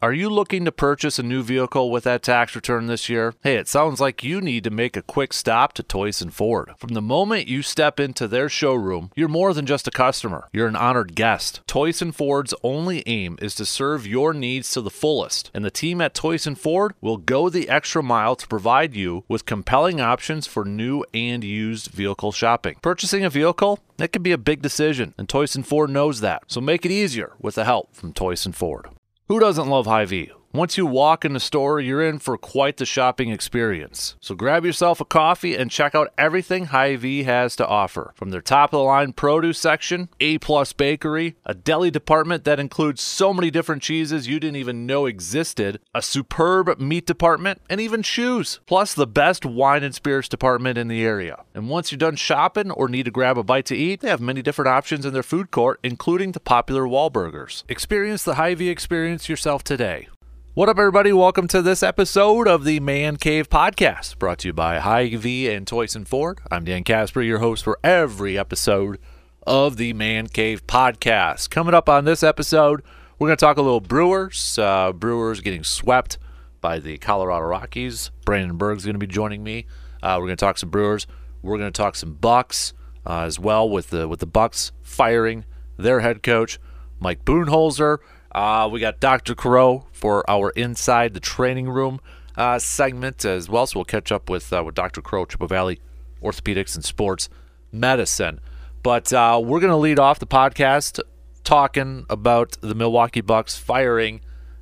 Are you looking to purchase a new vehicle with that tax return this year? Hey, it sounds like you need to make a quick stop to Toys & Ford. From the moment you step into their showroom, you're more than just a customer. You're an honored guest. Toys & Ford's only aim is to serve your needs to the fullest, and the team at Toys & Ford will go the extra mile to provide you with compelling options for new and used vehicle shopping. Purchasing a vehicle? That can be a big decision, and Toys & Ford knows that. So make it easier with the help from Toys & Ford. Who doesn't love Hy-Vee? Once you walk in the store, you're in for quite the shopping experience. So grab yourself a coffee and check out everything Hy-Vee has to offer. From their top-of-the-line produce section, A-plus bakery, a deli department that includes so many different cheeses you didn't even know existed, a superb meat department, and even shoes. Plus the best wine and spirits department in the area. And once you're done shopping or need to grab a bite to eat, they have many different options in their food court, including the popular Wahlburgers. Experience the Hy-Vee experience yourself today. What up, everybody? Welcome to this episode of the Man Cave Podcast, brought to you by Hy-Vee and Toys & Ford. I'm Dan Casper, your host for every episode of the Man Cave Podcast. Coming up on this episode, we're going to talk a little Brewers. Brewers getting swept by the Colorado Rockies. Brandon Berg's going to be joining me. We're going to talk some Brewers. We're going to talk some Bucks as well, with the Bucks firing their head coach, Mike Budenholzer. We got Dr. Crow for our Inside the Training Room segment as well, so we'll catch up with Dr. Crow, Chippewa Valley Orthopedics and Sports Medicine. But we're going to lead off the podcast talking about the Milwaukee Bucks firing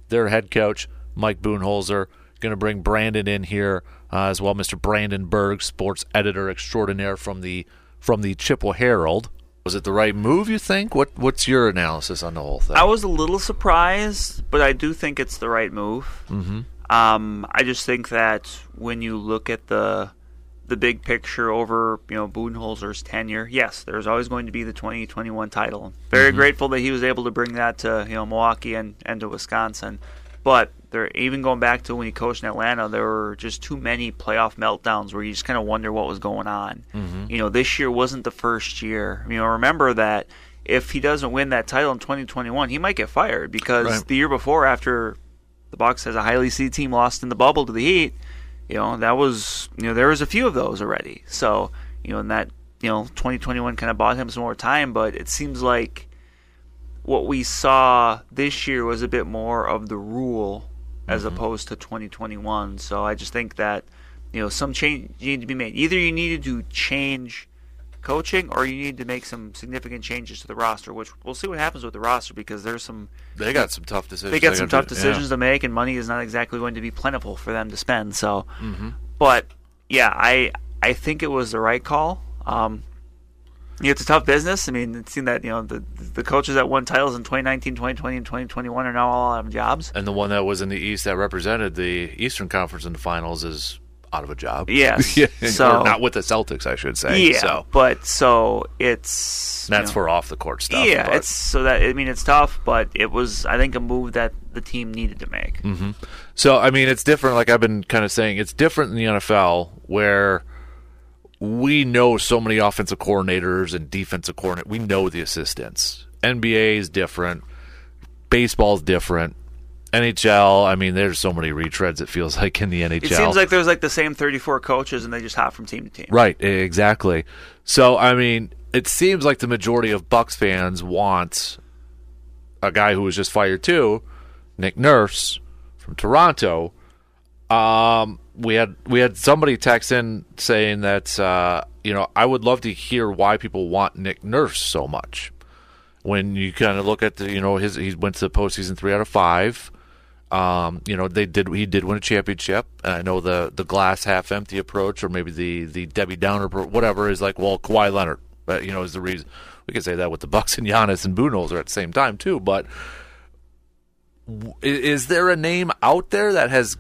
their head coach, Mike Budenholzer. Going to bring Brandon in here as well, Mr. Brandon Berg, sports editor extraordinaire from the Chippewa Herald. Was it the right move, you think? What's your analysis on the whole thing? I was a little surprised, but I do think it's the right move. Mm-hmm. I just think that when you look at the big picture over, Budenholzer's tenure, yes, there's always going to be the 2021 title. Very mm-hmm. grateful that he was able to bring that to Milwaukee and to Wisconsin. But there, even going back to when he coached in Atlanta, there were just too many playoff meltdowns where you just kind of wonder what was going on. Mm-hmm. This year wasn't the first year. Remember that if he doesn't win that title in 2021, he might get fired because right. The year before, after the Bucks as a highly seeded team lost in the bubble to the Heat, there was a few of those already. So, 2021 kind of bought him some more time, but it seems like what we saw this year was a bit more of the rule as mm-hmm. opposed to 2021. So I just think that, some change needed to be made. Either you needed to change coaching or you need to make some significant changes to the roster, which we'll see what happens with the roster because there's some... They got some tough decisions. They got some tough decisions to make, and money is not exactly going to be plentiful for them to spend. So, mm-hmm. But, yeah, I think it was the right call. It's a tough business. It's seen that, the coaches that won titles in 2019, 2020, and 2021 are now all out of jobs. And the one that was in the East that represented the Eastern Conference in the finals is out of a job. Yes. Yeah. So, not with the Celtics, I should say. Yeah. So. But so it's... That's for off-the-court stuff. Yeah. But. It's tough, but it was, I think, a move that the team needed to make. Mm-hmm. So, it's different. Like I've been kind of saying, it's different in the NFL where... We know so many offensive coordinators and defensive coordinators. We know the assistants. NBA is different. Baseball is different. NHL, there's so many retreads, it feels like, in the NHL. It seems like there's the same 34 coaches, and they just hop from team to team. Right, exactly. So, it seems like the majority of Bucks fans want a guy who was just fired too, Nick Nurse from Toronto. We had somebody text in saying that, I would love to hear why people want Nick Nurse so much. When you kind of look at he went to the postseason 3 out of 5. He did win a championship. And I know the glass half empty approach, or maybe the Debbie Downer, whatever, is like, well, Kawhi Leonard But, you know, is the reason. We could say that with the Bucks and Giannis and Budenholzer at the same time too. But is there a name out there that has,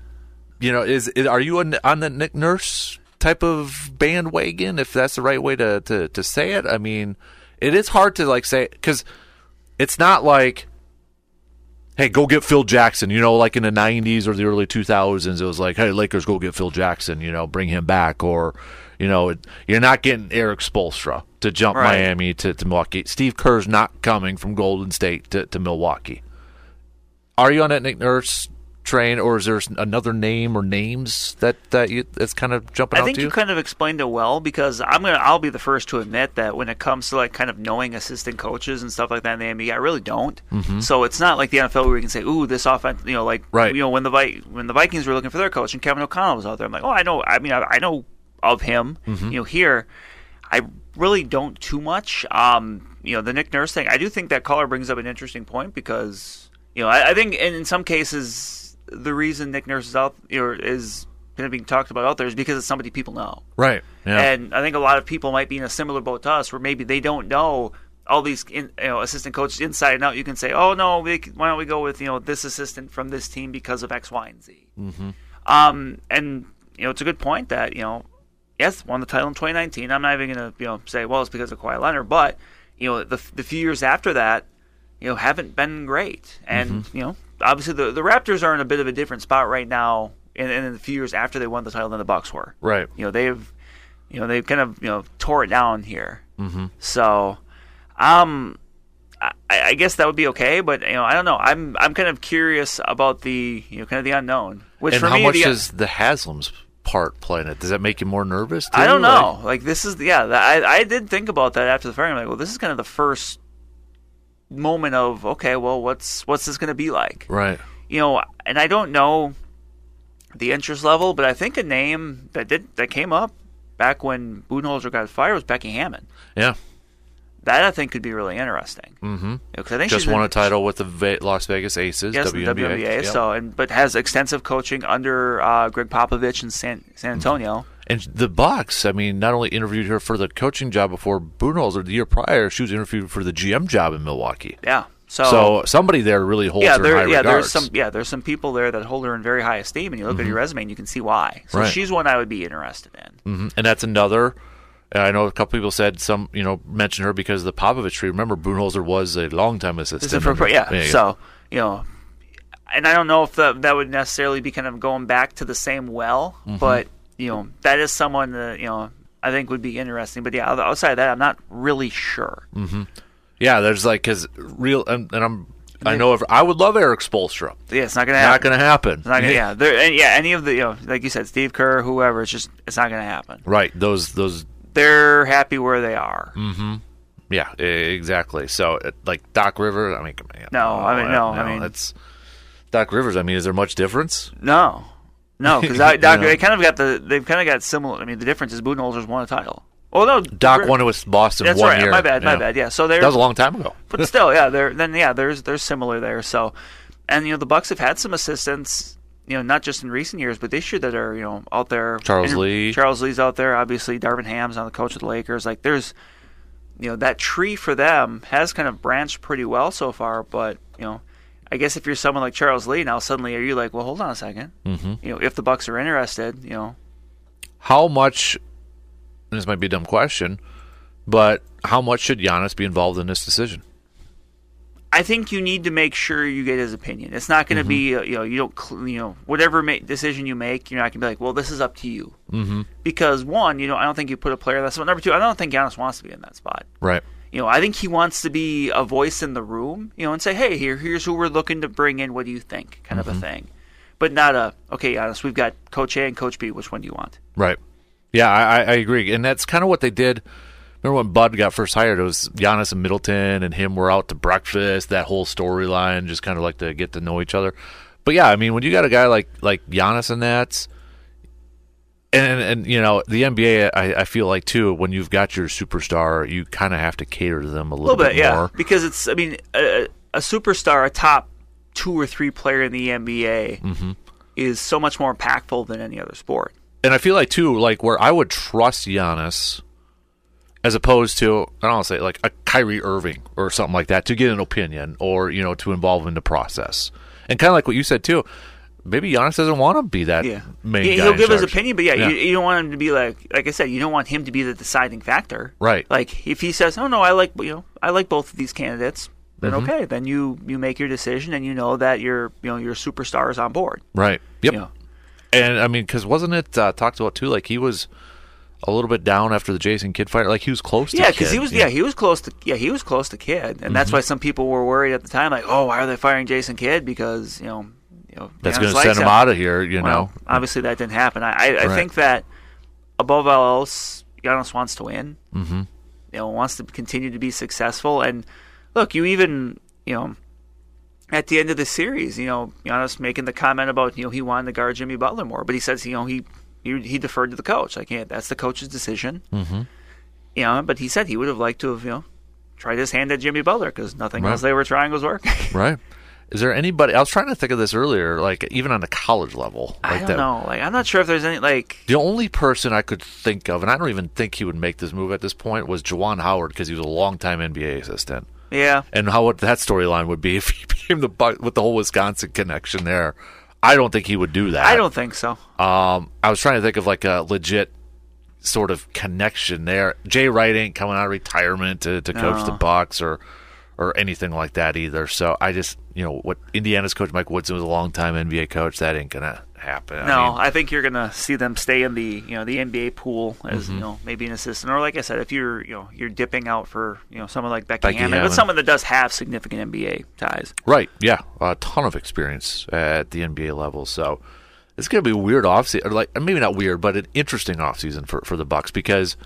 you know, are you on the Nick Nurse type of bandwagon, if that's the right way to say it? I mean, it is hard to like say, because it's not like, hey, go get Phil Jackson. You know, like in the 90s or the early 2000s, it was like, hey, Lakers, go get Phil Jackson, you know, bring him back. Or, you know, you're not getting Eric Spoelstra to jump right. Miami to Milwaukee. Steve Kerr's not coming from Golden State to Milwaukee. Are you on that Nick Nurse train, or is there another name or names that's kind of jumping out to you? I think you kind of explained it well, because I'll be the first to admit that when it comes to like kind of knowing assistant coaches and stuff like that in the NBA, I really don't. Mm-hmm. So it's not like the NFL where we can say, "Ooh, this offense," you know, like right. You know, when the Vikings were looking for their coach and Kevin O'Connell was out there, I'm like, "Oh, I know." I mean, I know of him. Mm-hmm. You know, here I really don't too much. You know, the Nick Nurse thing. I do think that caller brings up an interesting point, because you know I think in some cases, the reason Nick Nurse is out, or is kind of being talked about out there, is because it's somebody people know. Right. Yeah. And I think a lot of people might be in a similar boat to us, where maybe they don't know all these assistant coaches inside and out. You can say, oh, no, why don't we go with this assistant from this team because of X, Y, and Z. Mm-hmm. And, it's a good point that, yes, won the title in 2019. I'm not even going to say, well, it's because of Kawhi Leonard. But, the few years after that, haven't been great. And, mm-hmm. Obviously, the Raptors are in a bit of a different spot right now, and in the few years after they won the title than the Bucks were. Right. They've kind of tore it down here. Mm-hmm. So, I guess that would be okay. But I don't know. I'm kind of curious about the kind of the unknown. Which and for how me, much does the Haslam's part play in it? Does that make you more nervous? I don't know. Like this is I did think about that after the fair. I'm like, well, this is kind of the first moment of, okay, well, what's this going to be like? Right. And I don't know the interest level, but I think a name that came up back when Budenholzer got fired was Becky Hammon. Yeah. That I think could be really interesting. Mm-hmm. I think she's won a title with the Las Vegas Aces, yes, WNBA. The WNBA, yeah. But has extensive coaching under Greg Popovich in San Antonio. Mm-hmm. And the Bucks, I mean, not only interviewed her for the coaching job before Budenholzer, the year prior, she was interviewed for the GM job in Milwaukee. Yeah. So somebody there really holds her in high regards. There's some people there that hold her in very high esteem, and you look mm-hmm. at your resume and you can see why. So right. She's one I would be interested in. Mm-hmm. And that's another. I know a couple people said some, mentioned her because of the Popovich tree. Remember, Budenholzer was a longtime assistant. And I don't know if that would necessarily be kind of going back to the same well, mm-hmm. but. That is someone that, I think would be interesting. But, yeah, outside of that, I'm not really sure. Mm-hmm. Yeah, there's like his real – and I would love Eric Spoelstra. Yeah, it's not going to happen. Not going to happen. It's not gonna, yeah. Any of the like you said, Steve Kerr, whoever, it's not going to happen. Right. Those they're happy where they are. Mm-hmm. Yeah, exactly. So, like Doc Rivers, Doc Rivers, is there much difference? No. No, because they've kind of got similar. I mean, the difference is Budenholzer's won a title. Oh no, Doc won it with Boston. That's one right. Year. My bad. Yeah, so that was a long time ago. But still, yeah, they're similar there. So, and the Bucks have had some assistants, not just in recent years, but this year that are out there. Charles Lee's out there. Obviously, Darvin Ham's on the coach of the Lakers. Like there's, that tree for them has kind of branched pretty well so far, but I guess if you're someone like Charles Lee now, suddenly are you like, well, hold on a second. Mm-hmm. If the Bucks are interested, how much? And this might be a dumb question, but how much should Giannis be involved in this decision? I think you need to make sure you get his opinion. It's not going to mm-hmm. be whatever decision you make, you're not going to be like, well, this is up to you. Mm-hmm. Because one, I don't think you put a player in that spot. Number two, I don't think Giannis wants to be in that spot. Right. I think he wants to be a voice in the room, and say, hey, here's who we're looking to bring in. What do you think? Kind mm-hmm. of a thing. But not okay, honest, we've got Coach A and Coach B. Which one do you want? Right. Yeah, I agree. And that's kind of what they did. Remember when Bud got first hired, it was Giannis and Middleton and him were out to breakfast, that whole storyline, just kind of like to get to know each other. But, yeah, I mean, when you got a guy like Giannis and that's, and the NBA, I feel like, too, when you've got your superstar, you kind of have to cater to them a little bit more. Yeah, because it's, a superstar, a top 2 or 3 player in the NBA mm-hmm. is so much more impactful than any other sport. And I feel like, too, like where I would trust Giannis, as opposed to, I don't say like a Kyrie Irving or something like that, to get an opinion or, you know, to involve in the process. And kind of like what you said too, maybe Giannis doesn't want to be that main guy. He'll give his opinion, but you don't want him to be like I said, you don't want him to be the deciding factor. Right. Like if he says, "Oh no, I like both of these candidates," then okay, then you make your decision and you know that your superstar is on board. Right. Yep. You know? And I mean, because wasn't it talked about too? Like he was a little bit down after the Jason Kidd fight. Like he was close to Kidd. Yeah, because he was close to Kidd, and that's why some people were worried at the time. Like, oh, why are they firing Jason Kidd? Because you know that's going to send him out of here. You know, obviously that didn't happen. I think that above all else, Giannis wants to win. Mm-hmm. You know, wants to continue to be successful. And look, at the end of the series, Giannis making the comment about he wanted to guard Jimmy Butler more, but he says he deferred to the coach. Like, that's the coach's decision. Mm-hmm. But he said he would have liked to have tried his hand at Jimmy Butler because nothing else they were trying was working. Right. Is there anybody? I was trying to think of this earlier, like even on the college level. Like I don't know. Like I'm not sure if there's any like. The only person I could think of, and I don't even think he would make this move at this point, was Jawan Howard because he was a longtime NBA assistant. Yeah, and how what that storyline would be if he became with the whole Wisconsin connection there. I don't think he would do that. I don't think so. I was trying to think of like a legit sort of connection there. Jay Wright ain't coming out of retirement to coach the Bucks or anything like that either. So I just what Indiana's coach Mike Woodson was a longtime NBA coach. That ain't gonna happen. No, I think you're gonna see them stay in the the NBA pool as maybe an assistant, or like I said, if you're dipping out for someone like Becky Hammon, but someone that does have significant NBA ties. Right. Yeah, a ton of experience at the NBA level. So it's gonna be a weird offseason, or like maybe not weird, but an interesting offseason for the Bucks because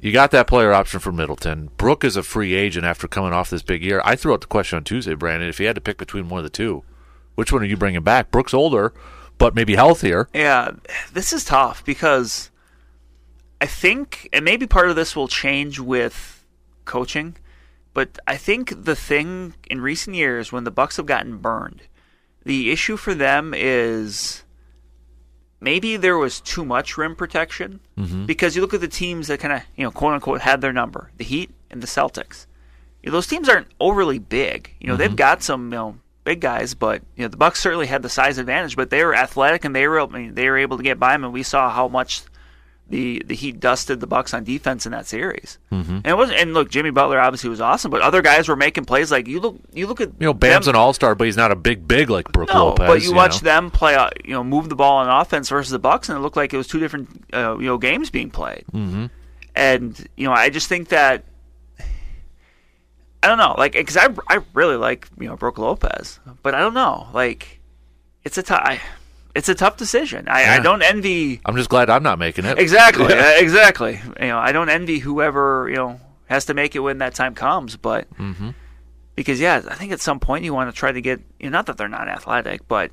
you got that player option for Middleton. Brook is a free agent after coming off this big year. I threw out the question on Tuesday, Brandon, if you had to pick between one of the two, which one are you bringing back? Brook's older, but maybe healthier. Yeah, this is tough because I think, and maybe part of this will change with coaching, but I think the thing in recent years when the Bucks have gotten burned, the issue for them is maybe there was too much rim protection because you look at the teams that kind of, quote unquote, had their number, the Heat and the Celtics. Those teams aren't overly big. They've got some, big guys, but the Bucks certainly had the size advantage. But they were athletic, and they were able to get by them. And we saw how much the Heat dusted the Bucks on defense in that series. Mm-hmm. And it wasn't. And look, Jimmy Butler obviously was awesome, but other guys were making plays. Like you look at Bam's them, an all-star, but he's not a big like Brook Lopez. But you watch them play, move the ball on offense versus the Bucks, and it looked like it was two different games being played. Mm-hmm. And I just think that. I don't know, like, because I really like Brook Lopez, but I don't know, like, it's a tough decision. I don't envy. I'm just glad I'm not making it. Exactly. I don't envy whoever has to make it when that time comes, but because I think at some point you want to try to get not that they're not athletic, but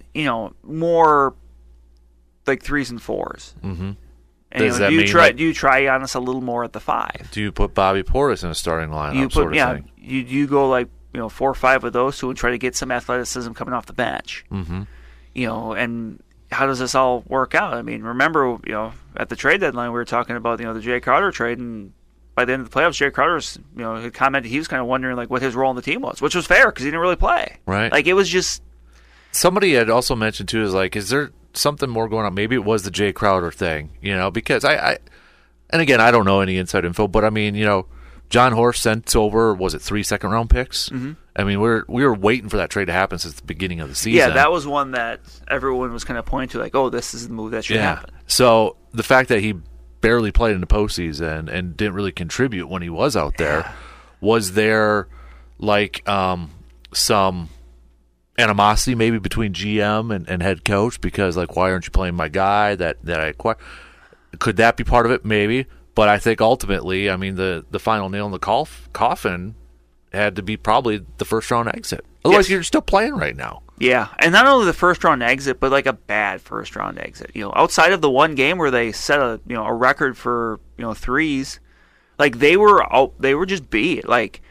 more like threes and fours. Mm-hmm. And, do you try Giannis a little more at the five? Do you put Bobby Portis in a starting lineup? Sort of thing? You go like 4 or 5 of those two and try to get some athleticism coming off the bench. Mm-hmm. And how does this all work out? I mean, remember at the trade deadline we were talking about the Jay Crowder trade, and by the end of the playoffs, Jay Crowder's had commented he was kind of wondering like what his role in the team was, which was fair because he didn't really play. Right, like it was just somebody had also mentioned too is there something more going on? Maybe it was the Jay Crowder thing, because I and again, I don't know any inside info, but I mean, John Horst sent over, was it 3 second-round picks? Mm-hmm. I mean, we were waiting for that trade to happen since the beginning of the season. Yeah, that was one that everyone was kind of pointing to, like, oh, this is the move that should happen. So the fact that he barely played in the postseason and didn't really contribute when he was out there, was there, like, some animosity maybe between GM and head coach because, like, why aren't you playing my guy that I acquired? Could that be part of it? Maybe. But I think ultimately, I mean, the final nail in the coffin had to be probably the first-round exit. Otherwise, you're still playing right now. Yeah, and not only the first-round exit, but like a bad first-round exit. Outside of the one game where they set a record for threes, like they were just beat. Like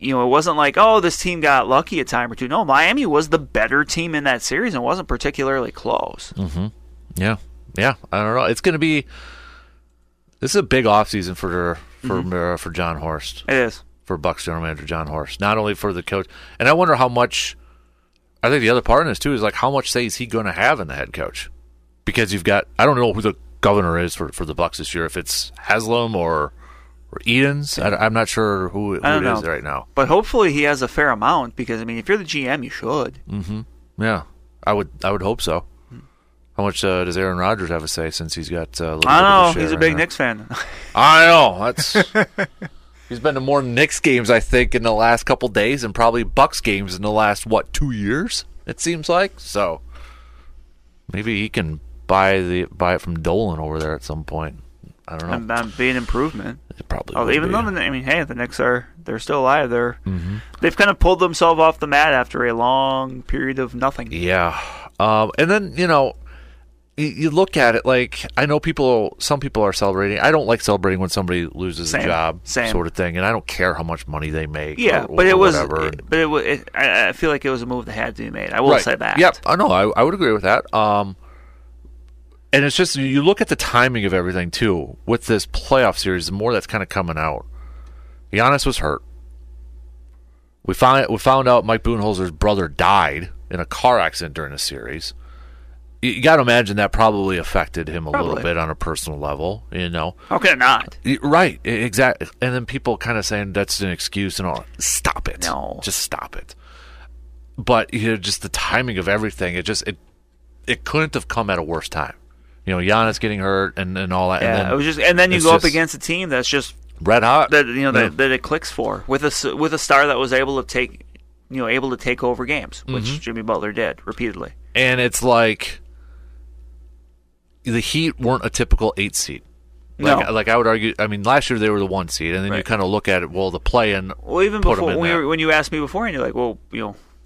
it wasn't like, oh, this team got lucky a time or two. No, Miami was the better team in that series and wasn't particularly close. Mm-hmm. Yeah, I don't know. It's going to be. This is a big offseason for for John Horst. It is. For Bucks general manager John Horst. Not only for the coach. And I wonder how much, I think the other part in this too is like how much say is he going to have in the head coach? Because you've got, I don't know who the governor is for the Bucks this year, if it's Haslam or Edens. I'm not sure who it is right now. But hopefully he has a fair amount because, I mean, if you're the GM, you should. Mm-hmm. Yeah. I would hope so. How much does Aaron Rodgers have a say since he's got a little I know, he's a big Knicks fan. I know. He's been to more Knicks games, I think, in the last couple days and probably Bucks games in the last, 2 years, it seems like. So maybe he can buy it from Dolan over there at some point. I don't know. It'd be an improvement. It probably would even be. Though, I mean, hey, the Knicks they're still alive. They've kind of pulled themselves off the mat after a long period of nothing. Yeah. And then, you know, you look at it like, I know some people are celebrating. I don't like celebrating when somebody loses a job, sort of thing, and I don't care how much money they make. Yeah, or but it was. I feel like it was a move that had to be made. I will say that. Yeah, I would agree with that. And it's just you look at the timing of everything too with this playoff series. The more that's kind of coming out, Giannis was hurt. We found out Mike Budenholzer's brother died in a car accident during the series. You got to imagine that probably affected him a little bit on a personal level, you know. How could it not? Right, exactly. And then people kind of saying that's an excuse and all. Stop it. No. Just stop it. But you know, just the timing of everything, it couldn't have come at a worse time. You know, Giannis getting hurt and all that. Yeah, and then, you go up against a team that's just red hot. That you know that it clicks for with a star that was able to take over games, which Jimmy Butler did repeatedly. And it's like. The Heat weren't a typical 8 seed. Like I would argue, I mean, last year they were the 1 seed, and then you kind of look at it, the play-in. Well, even before, when you asked me before, and you're like,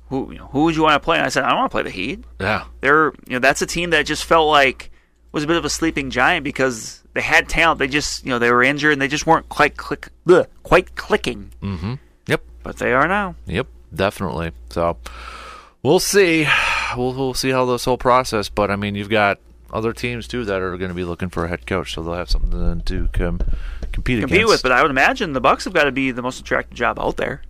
who would you want to play? And I said, I don't want to play the Heat. Yeah. That's a team that just felt like was a bit of a sleeping giant because they had talent. They just, they were injured, and they just weren't quite clicking. Mm-hmm. Yep. But they are now. Yep, definitely. So we'll see. We'll see how this whole process, but, I mean, you've got other teams too that are going to be looking for a head coach, so they'll have something to compete with. But I would imagine the Bucks have got to be the most attractive job out there.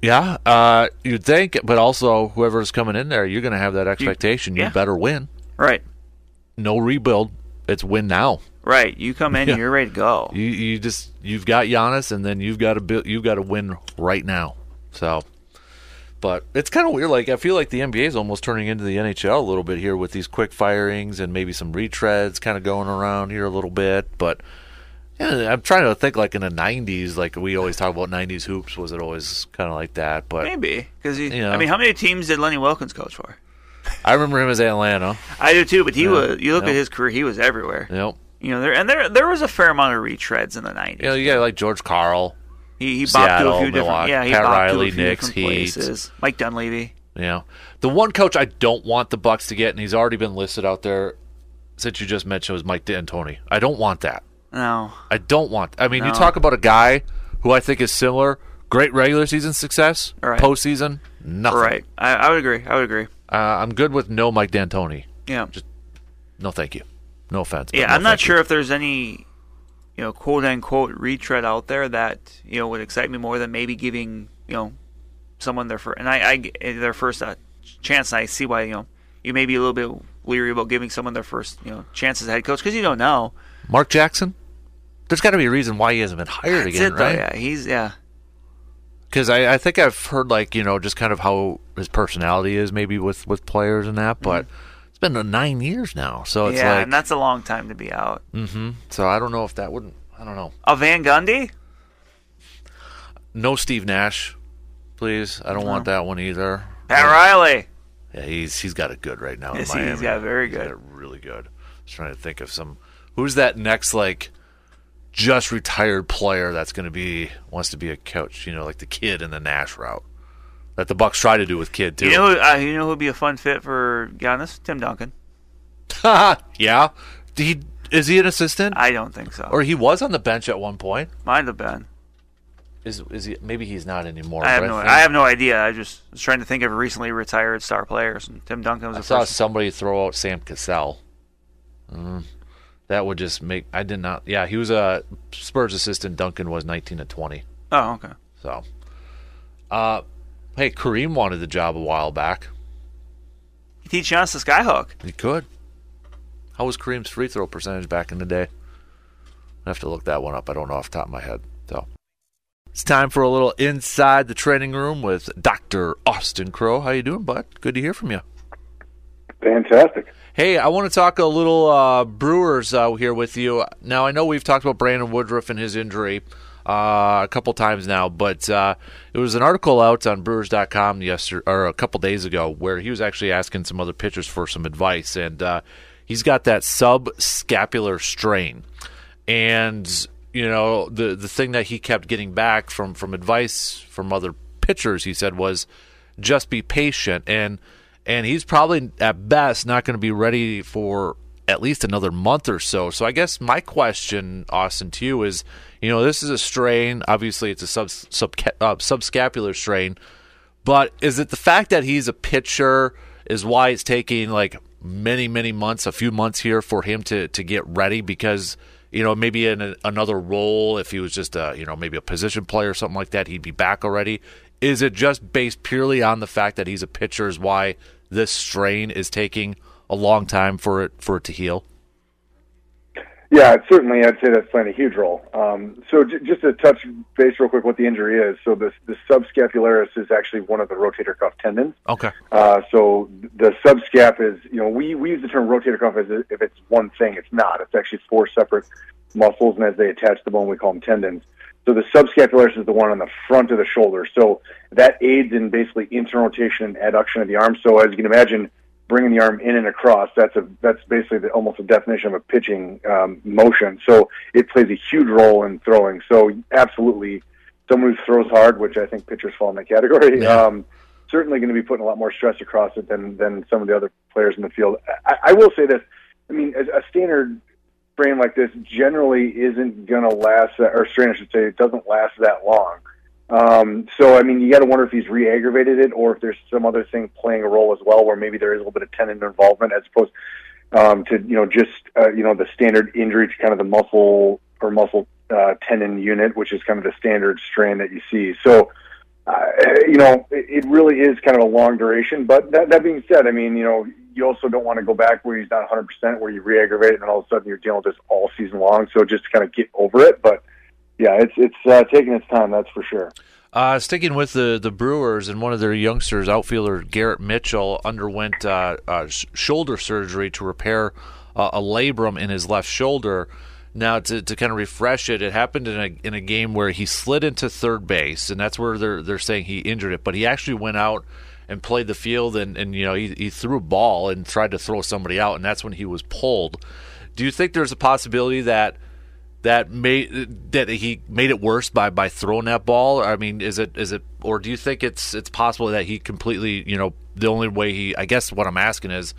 Yeah, you'd think, but also whoever's coming in there, you're going to have that expectation. You better win. Right. No rebuild. It's win now. Right. You come in and you're ready to go. You've got Giannis, and then you've got to win right now. So. But it's kind of weird. Like I feel like the NBA is almost turning into the NHL a little bit here with these quick firings and maybe some retreads kind of going around here a little bit. But yeah, I'm trying to think like in the 90s, like we always talk about 90s hoops. Was it always kind of like that? But maybe. Because, I mean, how many teams did Lenny Wilkins coach for? I remember him as Atlanta. I do too, but you look at his career, he was everywhere. Yep. There was a fair amount of retreads in the 90s. You got like George Karl. He bopped to a few different places. Mike Dunleavy. Yeah. The one coach I don't want the Bucks to get, and he's already been listed out there since you just mentioned, was Mike D'Antoni. I don't want that. No. I don't want – I mean, you talk about a guy who I think is similar, great regular season success, postseason, nothing. Right. I would agree. I'm good with no Mike D'Antoni. Yeah. Just no thank you. No offense. Yeah, I'm not sure if there's any – quote unquote retread out there that would excite me more than maybe giving someone their first chance. And I see why you may be a little bit leery about giving someone their first chance as a head coach because you don't know. Mark Jackson, there's got to be a reason why he hasn't been hired again, right? Yeah. Because I think I've heard just kind of how his personality is maybe with players and that, but. It's been 9 years now, so it's and that's a long time to be out. Mm-hmm. So I don't know if that wouldn't. I don't know. A Van Gundy? No, Steve Nash, please. I don't want that one either. Pat Riley. Yeah, he's got it good right now in Miami. He's got very good. He's got it really good. I was trying to think of who's that next just retired player that's going to be wants to be a coach. Like the kid in the Nash route. That the Bucks try to do with Kidd, too. Who would be a fun fit for Giannis? Tim Duncan. Yeah? Is he an assistant? I don't think so. Or he was on the bench at one point. Might have been. Is he? Maybe he's not anymore. I have no idea. I just was trying to think of recently retired star players. And Tim Duncan was I saw somebody throw out Sam Cassell. That would just make – I did not – yeah, he was a Spurs assistant. Duncan was 19 to 20. Oh, okay. So, hey, Kareem wanted the job a while back. He teach Giannis the skyhook. He could. How was Kareem's free throw percentage back in the day? I have to look that one up. I don't know off the top of my head. So it's time for a little Inside the Training Room with Dr. Austin Crow. How you doing, bud? Good to hear from you. Fantastic. Hey, I want to talk a little Brewers here with you. Now, I know we've talked about Brandon Woodruff and his injury a couple times now, but it was an article out on Brewers.com a couple days ago where he was actually asking some other pitchers for some advice, and he's got that subscapular strain. And, you know, the thing that he kept getting back from advice from other pitchers, he said, was just be patient. And he's probably, at best, not going to be ready for at least another month or so. So I guess my question, Austin, to you is, you know, this is a strain. Obviously, it's a subscapular strain. But is it the fact that he's a pitcher is why it's taking, like, many, many months, a few months here for him to get ready? Because, you know, maybe in another role, if he was just a, you know, maybe a position player or something like that, he'd be back already. Is it just based purely on the fact that he's a pitcher is why this strain is taking a long time for it to heal? Yeah, certainly I'd say that's playing a huge role. So just to touch base real quick what the injury is. So the subscapularis is actually one of the rotator cuff tendons. Okay. So the subscap is, you know, we use the term rotator cuff as if it's one thing. It's not. It's actually four separate muscles, and as they attach the bone, we call them tendons. So the subscapularis is the one on the front of the shoulder. So that aids in basically internal rotation and adduction of the arm. So as you can imagine, bringing the arm in and across, that's basically almost the definition of a pitching motion. So it plays a huge role in throwing. So absolutely, someone who throws hard, which I think pitchers fall in that category, yeah, certainly going to be putting a lot more stress across it than some of the other players in the field. I will say this. I mean, a standard strain like this generally isn't going to last, or strain, I should say, it doesn't last that long. So, I mean, you got to wonder if he's re-aggravated it or if there's some other thing playing a role as well, where maybe there is a little bit of tendon involvement as opposed to, you know, just, you know, the standard injury to kind of the muscle or muscle tendon unit, which is kind of the standard strain that you see. So, you know, it really is kind of a long duration. But that being said, I mean, you know, you also don't want to go back where he's not 100%, where you re-aggravate it and all of a sudden you're dealing with this all season long. So just to kind of get over it. But yeah, it's taking its time, that's for sure. Sticking with the Brewers, and one of their youngsters, outfielder Garrett Mitchell, underwent shoulder surgery to repair a labrum in his left shoulder. Now, to kind of refresh it, it happened in a game where he slid into third base, and that's where they're saying he injured it. But he actually went out and played the field, and you know, he threw a ball and tried to throw somebody out, and that's when he was pulled. Do you think there's a possibility that he made it worse by throwing that ball? I mean, is it or do you think it's possible that he completely, you know, the only way he, I guess what I'm asking is,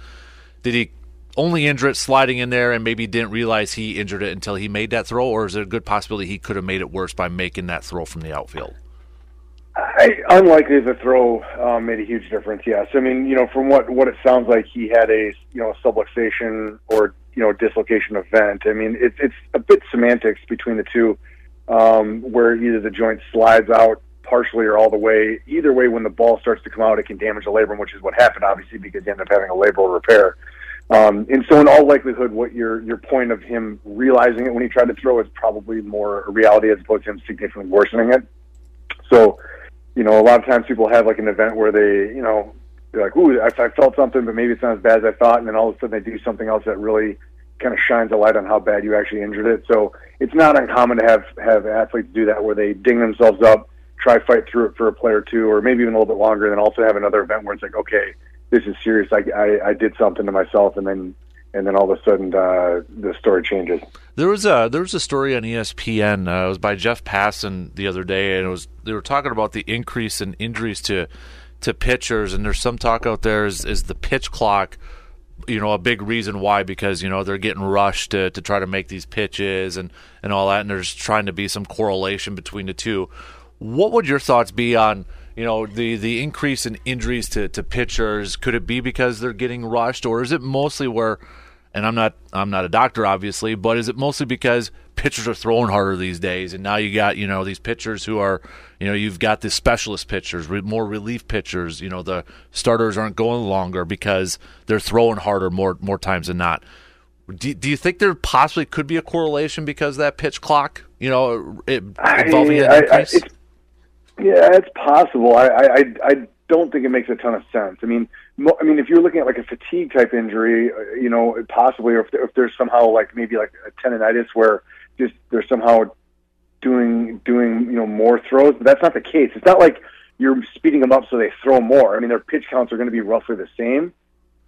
did he only injure it sliding in there and maybe didn't realize he injured it until he made that throw, or is there a good possibility he could have made it worse by making that throw from the outfield? Unlikely the throw made a huge difference, yes. I mean, you know, from what it sounds like, he had a, you know, subluxation or, you know, dislocation event. I mean, it's a bit semantics between the two, where either the joint slides out partially or all the way. Either way, when the ball starts to come out, it can damage the labrum, which is what happened, obviously, because you end up having a labral repair. And so in all likelihood, what your point of him realizing it when he tried to throw is probably more a reality as opposed to him significantly worsening it. So, you know, a lot of times people have like an event where they, you know, they're like, ooh, I felt something, but maybe it's not as bad as I thought. And then all of a sudden they do something else that really kind of shines a light on how bad you actually injured it. So it's not uncommon to have athletes do that, where they ding themselves up, try to fight through it for a play or two, or maybe even a little bit longer, and then also have another event where it's like, okay, this is serious. I did something to myself, and then all of a sudden the story changes. There was a story on ESPN. It was by Jeff Passan the other day, and they were talking about the increase in injuries to pitchers, and there's some talk out there is the pitch clock, you know, a big reason why, because, you know, they're getting rushed to try to make these pitches and all that, and there's trying to be some correlation between the two. What would your thoughts be on, you know, the increase in injuries to pitchers? Could it be because they're getting rushed, or is it mostly where – and I'm not a doctor, obviously, but is it mostly because pitchers are throwing harder these days, and now you got, you know, these pitchers who are, you know, you've got the specialist pitchers, more relief pitchers, you know, the starters aren't going longer because they're throwing harder more times than not. Do you think there possibly could be a correlation because of that pitch clock, you know, involving that increase? Yeah, it's possible. I don't think it makes a ton of sense. I mean, if you're looking at like a fatigue type injury, you know, possibly, or if there's somehow like maybe like a tendonitis where just they're somehow doing you know, more throws, but that's not the case. It's not like you're speeding them up so they throw more. I mean, their pitch counts are going to be roughly the same.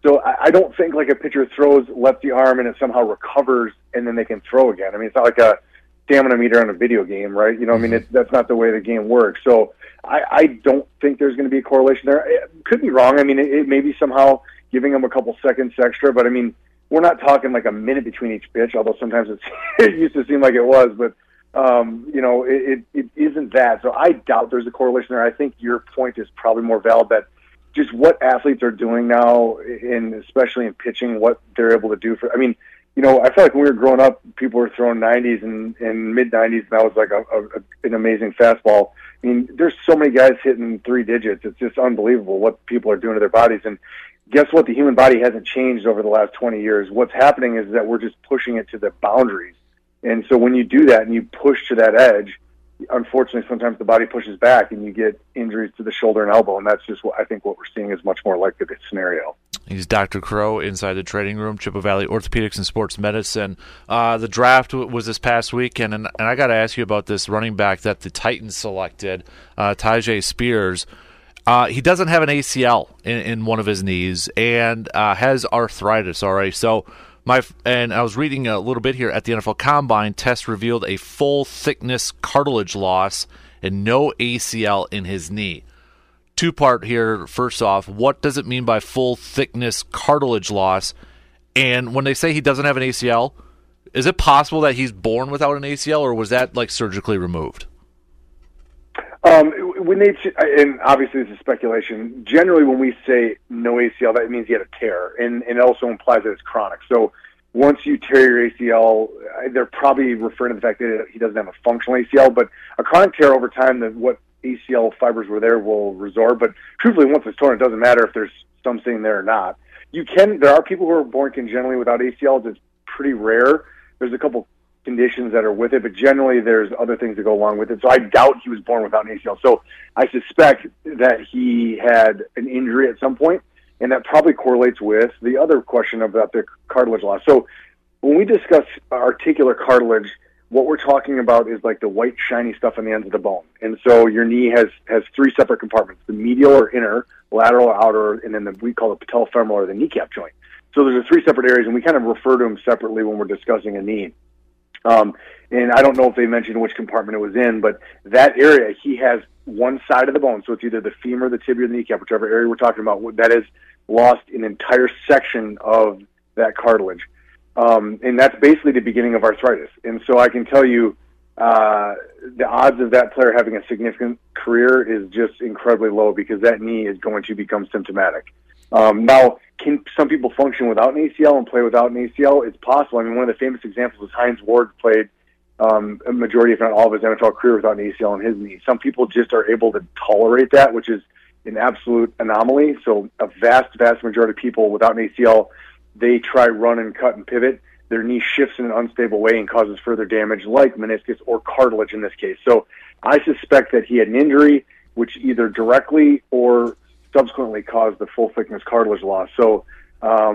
So I don't think like a pitcher throws lefty arm and it somehow recovers and then they can throw again. I mean, it's not like a stamina meter on a video game, right? You know, I mean, that's not the way the game works. So I don't think there's going to be a correlation there. It could be wrong. I mean, it may be somehow giving them a couple seconds extra, but I mean, we're not talking like a minute between each pitch, although sometimes it used to seem like it was, but you know, it isn't that. So I doubt there's a correlation there. I think your point is probably more valid that just what athletes are doing now, and especially in pitching, what they're able to do for, I mean, you know, I feel like when we were growing up, people were throwing 90s and mid-90s, and that was like an amazing fastball. I mean, there's so many guys hitting three digits. It's just unbelievable what people are doing to their bodies. And guess what? The human body hasn't changed over the last 20 years. What's happening is that we're just pushing it to the boundaries. And so when you do that and you push to that edge, unfortunately, sometimes the body pushes back and you get injuries to the shoulder and elbow, and that's just what I think what we're seeing is much more likely the scenario. He's Dr. Crow inside the Trading Room, Chippewa Valley Orthopedics and Sports Medicine. The draft was this past weekend, and I got to ask you about this running back that the Titans selected, Tajay Spears. He doesn't have an ACL in one of his knees and has arthritis already. So and I was reading a little bit here at the NFL Combine, test revealed a full thickness cartilage loss and no ACL in his knee. Two-part here. First off, what does it mean by full thickness cartilage loss? And when they say he doesn't have an ACL, is it possible that he's born without an ACL, or was that like surgically removed? When they, and obviously this is speculation, generally when we say no ACL, that means he had a tear, and it also implies that it's chronic. So once you tear your ACL, they're probably referring to the fact that he doesn't have a functional ACL, but a chronic tear over time, that what ACL fibers were there will resorb. But truthfully, once it's torn, it doesn't matter if there's something there or not. There are people who are born congenitally without ACLs. It's pretty rare. There's a couple conditions that are with it, but generally there's other things that go along with it. So I doubt he was born without an ACL. So I suspect that he had an injury at some point, and that probably correlates with the other question about the cartilage loss. So when we discuss articular cartilage, what we're talking about is like the white shiny stuff on the ends of the bone. And so your knee has three separate compartments: the medial or inner, lateral or outer, and then we call it patellofemoral or the kneecap joint. So those are three separate areas, and we kind of refer to them separately when we're discussing a knee. And I don't know if they mentioned which compartment it was in, but that area, he has one side of the bone. So it's either the femur, the tibia, or the kneecap, whichever area we're talking about, that has lost an entire section of that cartilage. And that's basically the beginning of arthritis. And so I can tell you, the odds of that player having a significant career is just incredibly low, because that knee is going to become symptomatic. Now, can some people function without an ACL and play without an ACL? It's possible. I mean, one of the famous examples was Hines Ward played a majority, if not all, of his NFL career without an ACL in his knee. Some people just are able to tolerate that, which is an absolute anomaly. So a vast, vast majority of people without an ACL, they try run and cut and pivot. Their knee shifts in an unstable way and causes further damage, like meniscus or cartilage in this case. So I suspect that he had an injury, which either directly or subsequently caused the full thickness cartilage loss. So I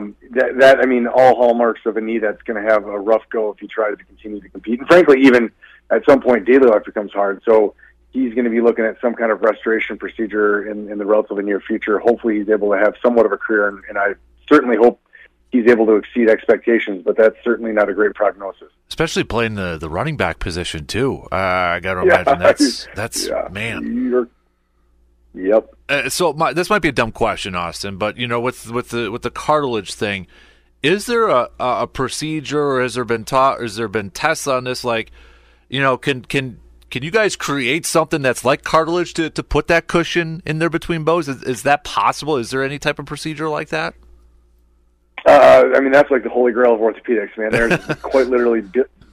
mean, all hallmarks of a knee that's going to have a rough go if he tries to continue to compete. And frankly, even at some point, daily life becomes hard. So he's going to be looking at some kind of restoration procedure in the relatively near future. Hopefully he's able to have somewhat of a career, and I certainly hope he's able to exceed expectations, but that's certainly not a great prognosis. Especially playing the running back position, too. I got to imagine that's yeah. Man. Yep. This might be a dumb question, Austin, but you know, with the cartilage thing, is there a procedure, or has there been tests on this? Like, you know, can you guys create something that's like cartilage to put that cushion in there between bows? Is that possible? Is there any type of procedure like that? I mean, that's like the holy grail of orthopedics, man. There's quite literally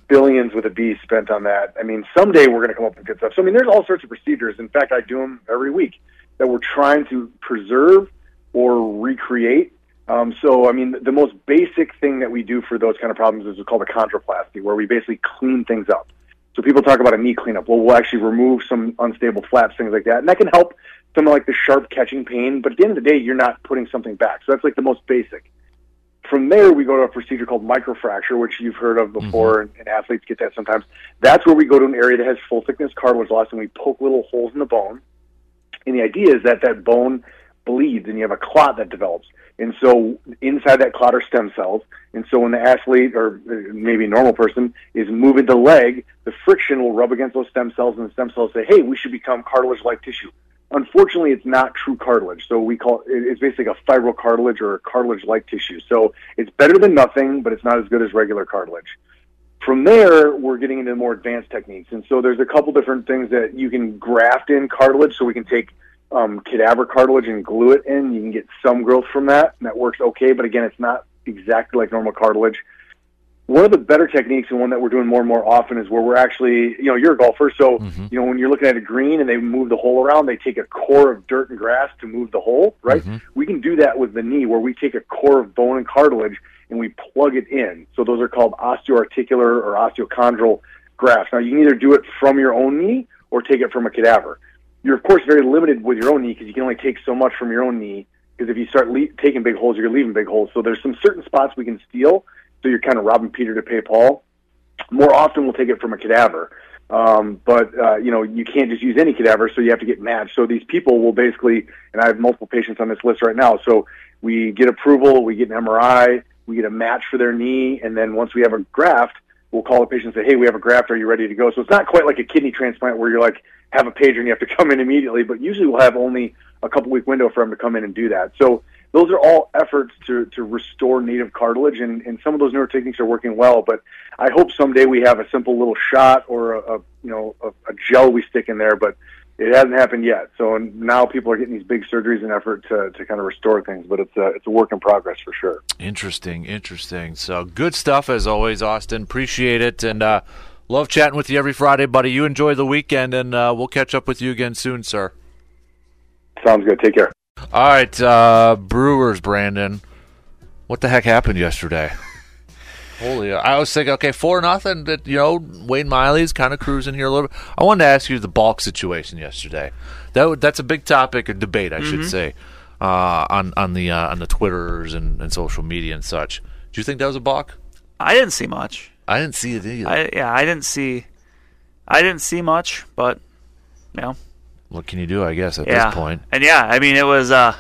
billions with a B spent on that. I mean, someday we're going to come up with good stuff. So, I mean, there's all sorts of procedures. In fact, I do them every week that we're trying to preserve or recreate. So, I mean, the most basic thing that we do for those kind of problems is called a chondroplasty, where we basically clean things up. So people talk about a knee cleanup. Well, we'll actually remove some unstable flaps, things like that. And that can help something like the sharp catching pain. But at the end of the day, you're not putting something back. So that's like the most basic. From there, we go to a procedure called microfracture, which you've heard of before, and athletes get that sometimes. That's where we go to an area that has full-thickness cartilage loss, and we poke little holes in the bone. And the idea is that that bone bleeds, and you have a clot that develops. And so inside that clot are stem cells. And so when the athlete, or maybe a normal person, is moving the leg, the friction will rub against those stem cells, and the stem cells say, hey, we should become cartilage-like tissue. Unfortunately, it's not true cartilage. So we call it's basically a fibrocartilage or a cartilage-like tissue. So it's better than nothing, but it's not as good as regular cartilage. From there, we're getting into more advanced techniques. And so there's a couple different things that you can graft in cartilage. So we can take cadaver cartilage and glue it in. You can get some growth from that, and that works okay. But again, it's not exactly like normal cartilage. One of the better techniques, and one that we're doing more and more often, is where we're actually, you know, you're a golfer, so, you know, when you're looking at a green and they move the hole around, they take a core of dirt and grass to move the hole, right? We can do that with the knee, where we take a core of bone and cartilage and we plug it in. So those are called osteoarticular or osteochondral grafts. Now, you can either do it from your own knee or take it from a cadaver. You're, of course, very limited with your own knee because you can only take so much from your own knee, because if you start taking big holes, you're leaving big holes. So there's some certain spots we can steal. So you're kind of robbing Peter to pay Paul. More often, we'll take it from a cadaver. But you know, you can't just use any cadaver, so you have to get matched. So these people will basically, and I have multiple patients on this list right now, so we get approval, we get an MRI, we get a match for their knee, and then once we have a graft, we'll call the patient and say, hey, we have a graft, are you ready to go? So it's not quite like a kidney transplant where you're like, have a pager and you have to come in immediately, but usually we'll have only a couple-week window for them to come in and do that. So those are all efforts to restore native cartilage, and some of those newer techniques are working well. But I hope someday we have a simple little shot or a gel we stick in there. But it hasn't happened yet. So now people are getting these big surgeries in effort to kind of restore things. But it's a work in progress for sure. Interesting. So good stuff as always, Austin. Appreciate it, and love chatting with you every Friday, buddy. You enjoy the weekend, and we'll catch up with you again soon, sir. Sounds good. Take care. All right, Brewers, Brandon. What the heck happened yesterday? Holy, I was thinking, okay, 4-0. That, you know, Wayne Miley's kind of cruising here a little bit. I wanted to ask you the Balk situation yesterday. That's a big topic of debate, I should say, on the Twitters and social media and such. Do you think that was a balk? I didn't see much. I didn't see it either. I didn't see much, but you know. What can you do, I guess, at this point? And I mean, it was. I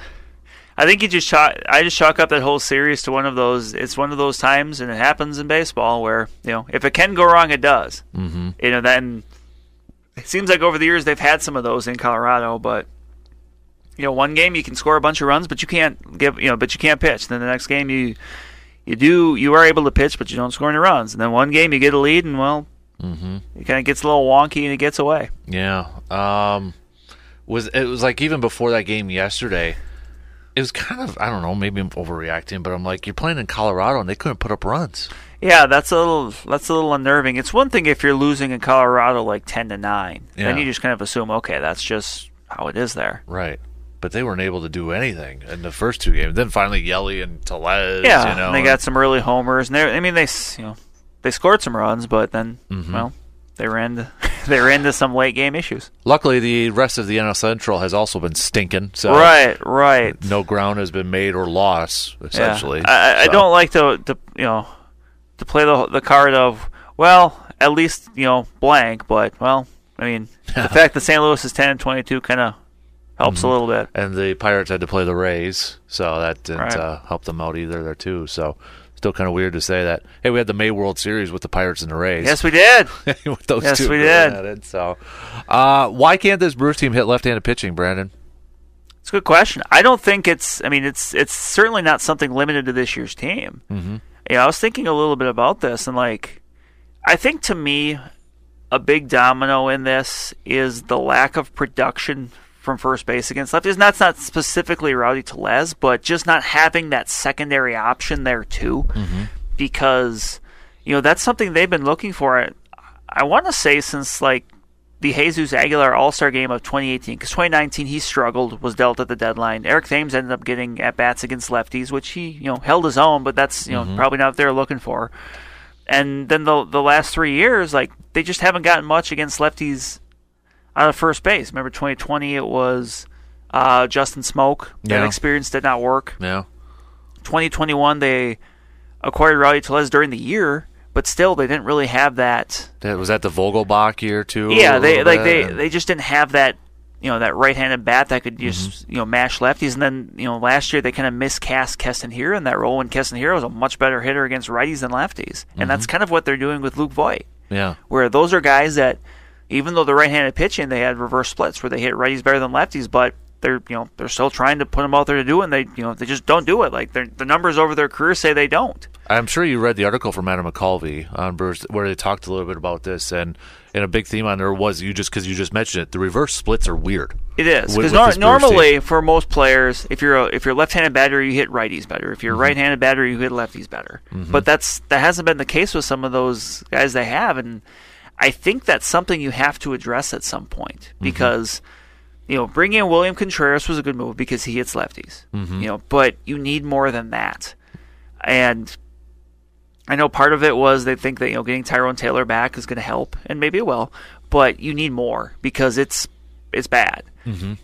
think you just chalk up that whole series to one of those. It's one of those times, and it happens in baseball where, you know, if it can go wrong, it does. You know, then it seems like over the years they've had some of those in Colorado, but you know, one game you can score a bunch of runs, but you can't pitch. Then the next game you are able to pitch, but you don't score any runs. And then one game you get a lead, and well, it kind of gets a little wonky and it gets away. Yeah. It was like even before that game yesterday, it was kind of, I don't know, maybe I'm overreacting, but I'm like, you're playing in Colorado and they couldn't put up runs. Yeah, that's a little unnerving. It's one thing if you're losing in Colorado like 10-9, then you just kind of assume, okay, that's just how it is there. Right, but they weren't able to do anything in the first two games. Then finally, Yelly and Telez. Yeah, you know, and they got some early homers, and they scored some runs, but then they were into some late game issues. Luckily, the rest of the NL Central has also been stinking. So right. No ground has been made or lost. Essentially, I don't like to play the card of, well, at least, you know, blank. But well, I mean, the fact that St. Louis is 10-22 kind of helps a little bit. And the Pirates had to play the Rays, so that didn't help them out either there too. So. Still kind of weird to say that. Hey, we had the May World Series with the Pirates and the Rays. Yes, we did. With those two we did. At it, so, why can't this Brewers team hit left-handed pitching, Brandon? It's a good question. I don't think it's. I mean, it's certainly not something limited to this year's team. You know, I was thinking a little bit about this, and like, I think to me, a big domino in this is the lack of production from first base against lefties. And that's not specifically Rowdy Tellez, but just not having that secondary option there too, because that's something they've been looking for. I want to say since like the Jesus Aguilar All-Star game of 2018, because 2019 he struggled, was dealt at the deadline. Eric Thames ended up getting at-bats against lefties, which he held his own, but that's probably not what they're looking for. And then the last 3 years, like they just haven't gotten much against lefties out of first base. Remember 2020, it was Justin Smoak. That experience did not work. 2021, they acquired Rowdy Tellez during the year, but still they didn't really have that. Was that the Vogelbach year too? Yeah, they just didn't have that that right-handed bat that could just mash lefties. And then last year they kind of miscast Keston Hiura in that role when Keston Hiura was a much better hitter against righties than lefties, and that's kind of what they're doing with Luke Voit. Yeah, where those are guys that even though they're right-handed pitching, they had reverse splits where they hit righties better than lefties, but they're still trying to put them out there to do it, and they just don't do it. Like the numbers over their career say they don't. I'm sure you read the article from Adam McCalvey on Brewers where they talked a little bit about this, and a big theme on there was you just mentioned it. The reverse splits are weird. It is because normally for most players, if you're a left-handed batter, you hit righties better. If you're a right-handed batter, you hit lefties better. But that hasn't been the case with some of those guys they have, and I think that's something you have to address at some point because. Bringing in William Contreras was a good move because he hits lefties. But you need more than that. And I know part of it was they think that getting Tyrone Taylor back is going to help, and maybe it will. But you need more because it's bad. And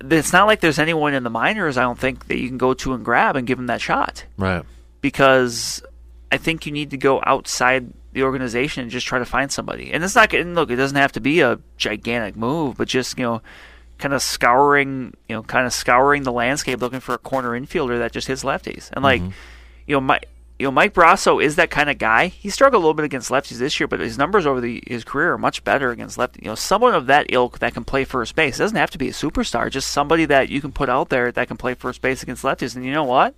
it's not like there's anyone in the minors I don't think that you can go to and grab and give them that shot. Right. Because I think you need to go outside the organization and just try to find somebody. And it's not getting look. It doesn't have to be a gigantic move, but just kind of scouring the landscape, looking for a corner infielder that just hits lefties. And Mike Brosseau is that kind of guy. He struggled a little bit against lefties this year, but his numbers over his career are much better against lefties. Someone of that ilk that can play first base. It doesn't have to be a superstar. Just somebody that you can put out there that can play first base against lefties. And you know what?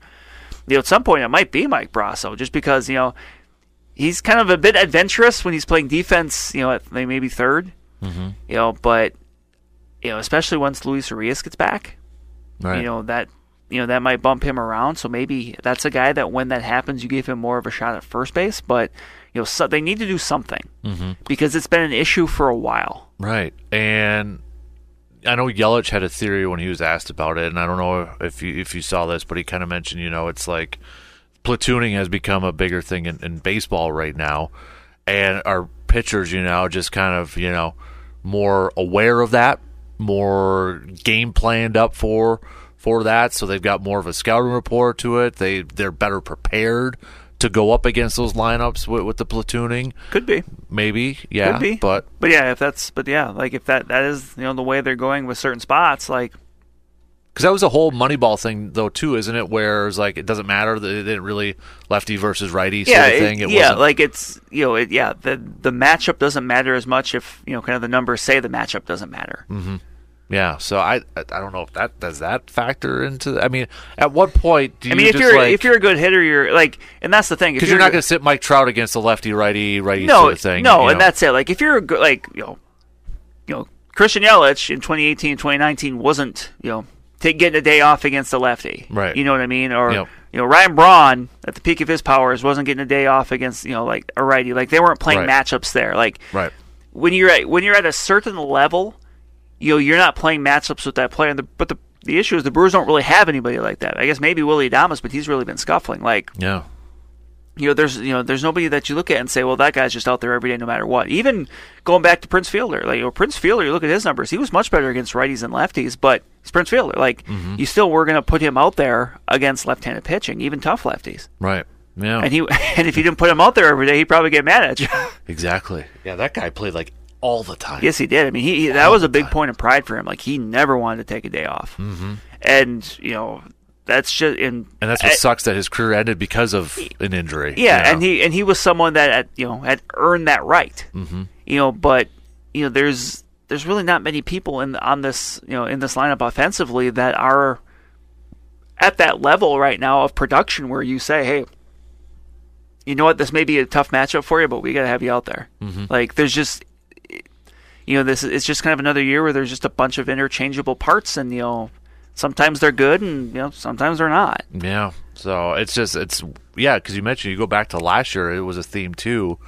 At some point it might be Mike Brosseau, just because he's kind of a bit adventurous when he's playing defense. At maybe third. But. Especially once Luis Urias gets back, right. That might bump him around. So maybe that's a guy that when that happens, you give him more of a shot at first base. But so they need to do something because it's been an issue for a while, right? And I know Yelich had a theory when he was asked about it, and I don't know if you saw this, but he kind of mentioned it's like platooning has become a bigger thing in baseball right now, and our pitchers just kind of more aware of that. More game planned up for that, so they've got more of a scouting report to it. They're better prepared to go up against those lineups with the platooning. Could be, maybe, yeah. Could be. But yeah, if that is the way they're going with certain spots, like because that was a whole Moneyball thing though too, isn't it? Where it's like it doesn't matter. They didn't really lefty versus righty sort of thing. The matchup doesn't matter as much if kind of the numbers say the matchup doesn't matter. Yeah, so I don't know if that does that factor into that? I mean, at what point do you? I mean, if you're a good hitter, you're like, and that's the thing because you're not going to sit Mike Trout against a lefty righty sort of thing. No, and that's it. Like if you're Christian Yelich in 2018 and 2019 wasn't getting a day off against a lefty, right? You know what I mean? Or Ryan Braun at the peak of his powers wasn't getting a day off against like a righty. Like they weren't playing matchups there. Like when you're at a certain level. You're not playing matchups with that player, but the issue is the Brewers don't really have anybody like that. I guess maybe Willie Adames, but he's really been scuffling. Like, there's nobody that you look at and say, well, that guy's just out there every day, no matter what. Even going back to Prince Fielder, like Prince Fielder, you look at his numbers, he was much better against righties and lefties, but it's Prince Fielder. Like, you still were going to put him out there against left-handed pitching, even tough lefties, right? Yeah, and if you didn't put him out there every day, he'd probably get mad at you. Exactly. Yeah, that guy played like. All the time. Yes, he did. I mean, that was a big point of pride for him. Like, he never wanted to take a day off. And, that's just... And that's what sucks that his career ended because of an injury. Yeah, and he was someone that, had earned that right. But, there's really not many people in this lineup offensively that are at that level right now of production where you say, hey, you know what, this may be a tough matchup for you, but we got to have you out there. Like, there's just... you know, this it's just kind of another year where there's just a bunch of interchangeable parts, and, you know, sometimes they're good and, you know, sometimes they're not. Yeah. So it's just, it's, yeah, because you mentioned you go back to last year, it was a theme too.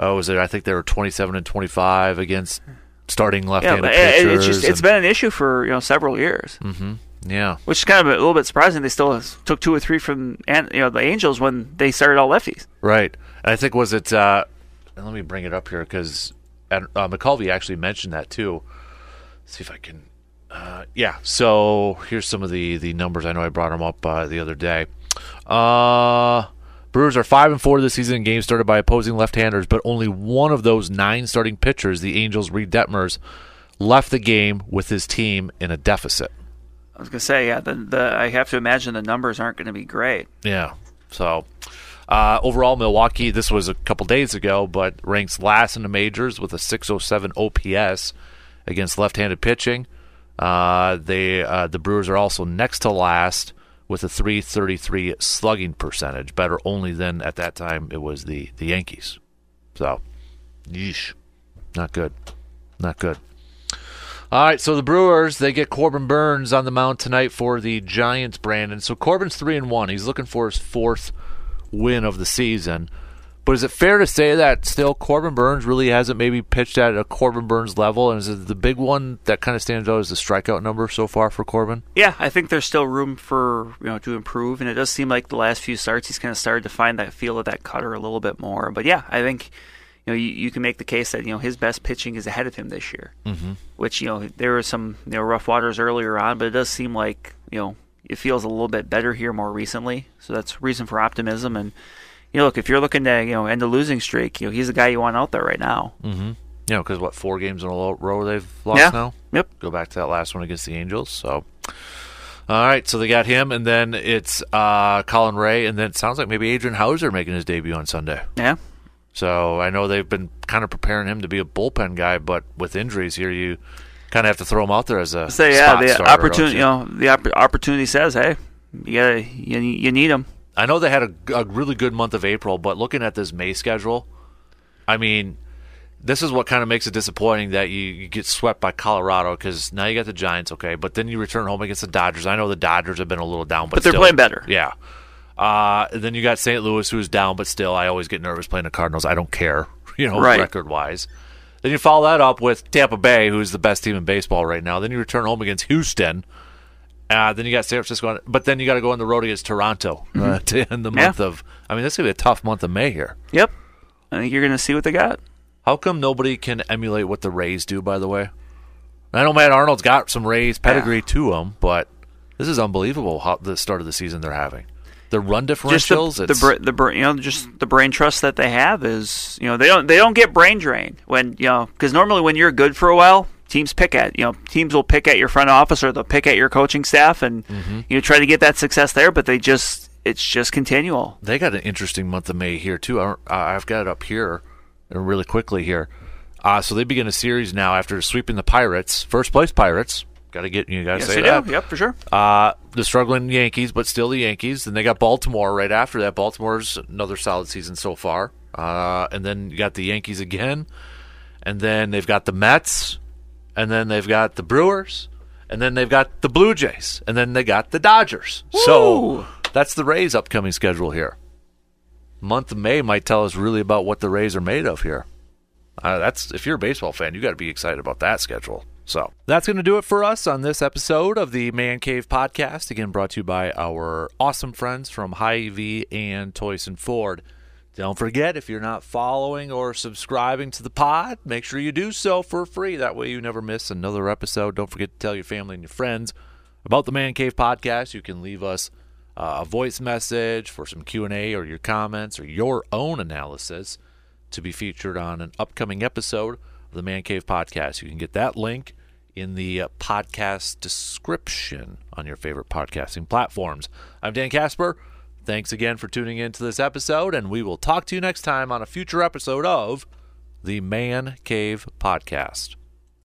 Was it? I think they were 27-25 against starting left-handed pitchers. It's been an issue for, you know, several years. Mm-hmm. Yeah, which is kind of a little bit surprising. They still took 2 or 3 from, you know, the Angels when they started all lefties. Right, and I think was it. And let me bring it up here because McCulvey actually mentioned that too. Let's see if I can. Yeah, so here's some of the numbers. I know I brought them up the other day. Brewers are 5-4 this season in games started by opposing left-handers, but only one of those 9 starting pitchers, the Angels' Reed Detmers, left the game with his team in a deficit. I was gonna say, yeah, I have to imagine the numbers aren't going to be great. Yeah, so overall, Milwaukee. This was a couple days ago, but ranks last in the majors with a 607 OPS against left-handed pitching. The Brewers are also next to last with a 333 slugging percentage, better only than at that time it was the Yankees. So, yeesh, not good. All right, so the Brewers, they get Corbin Burns on the mound tonight for the Giants, Brandon. So Corbin's 3-1. He's looking for his 4th win of the season. But is it fair to say that still Corbin Burns really hasn't maybe pitched at a Corbin Burns level? And is it the big one that kind of stands out as the strikeout number so far for Corbin? Yeah, I think there's still room for, you know, to improve. And it does seem like the last few starts he's kind of started to find that feel of that cutter a little bit more. But yeah, I think, you know, you can make the case that, you know, his best pitching is ahead of him this year, mm-hmm. which, you know, there were some, you know, rough waters earlier on, but it does seem like, you know, it feels a little bit better here more recently. So that's reason for optimism. And, you know, look, if you're looking to, you know, end a losing streak, you know, he's the guy you want out there right now. Mm-hmm. You know, because what, 4 games in a row they've lost now? Yep. Go back to that last one against the Angels. So, all right, so they got him, and then it's Colin Ray, and then it sounds like maybe Adrian Hauser making his debut on Sunday. Yeah. So I know they've been kind of preparing him to be a bullpen guy, but with injuries here, you kind of have to throw him out there as a spot starter. Opportunity, you know, the opportunity says, hey, you need him. I know they had a really good month of April, but looking at this May schedule, I mean, this is what kind of makes it disappointing that you get swept by Colorado because now you got the Giants, okay, but then you return home against the Dodgers. I know the Dodgers have been a little down, but still, they're playing better. Yeah. Then you got St. Louis, who's down, but still, I always get nervous playing the Cardinals. I don't care, you know, right. Record-wise. Then you follow that up with Tampa Bay, who's the best team in baseball right now. Then you return home against Houston. Then you got San Francisco, but then you got to go on the road against Toronto to end the month of. I mean, that's gonna be a tough month of May here. Yep, I think you're gonna see what they got. How come nobody can emulate what the Rays do? By the way, I know Matt Arnold's got some Rays pedigree to him, but this is unbelievable how the start of the season they're having. The run differentials, just you know, just the brain trust that they have is, you know, they don't get brain drained when, you know, because normally when you're good for a while, teams will pick at your front office or they'll pick at your coaching staff and you know, try to get that success there, but it's just continual. They got an interesting month of May here too. I've got it up here really quickly here. So they begin a series now after sweeping the Pirates, first place Pirates. Got to get you guys say that. Yep, for sure. The struggling Yankees, but still the Yankees. Then they got Baltimore right after that. Baltimore's another solid season so far. And then you got the Yankees again. And then they've got the Mets. And then they've got the Brewers. And then they've got the Blue Jays. And then they got the Dodgers. Woo! So that's the Rays' upcoming schedule here. Month of May might tell us really about what the Rays are made of here. That's if you're a baseball fan, you got to be excited about that schedule. So that's going to do it for us on this episode of the Man Cave Podcast. Again, brought to you by our awesome friends from Hy-Vee and Toys & Ford. Don't forget, if you're not following or subscribing to the pod, make sure you do so for free. That way you never miss another episode. Don't forget to tell your family and your friends about the Man Cave Podcast. You can leave us a voice message for some Q&A or your comments or your own analysis to be featured on an upcoming episode. The Man Cave Podcast. You can get that link in the podcast description on your favorite podcasting platforms. I'm Dan Casper. Thanks again for tuning in to this episode, and we will talk to you next time on a future episode of the Man Cave Podcast.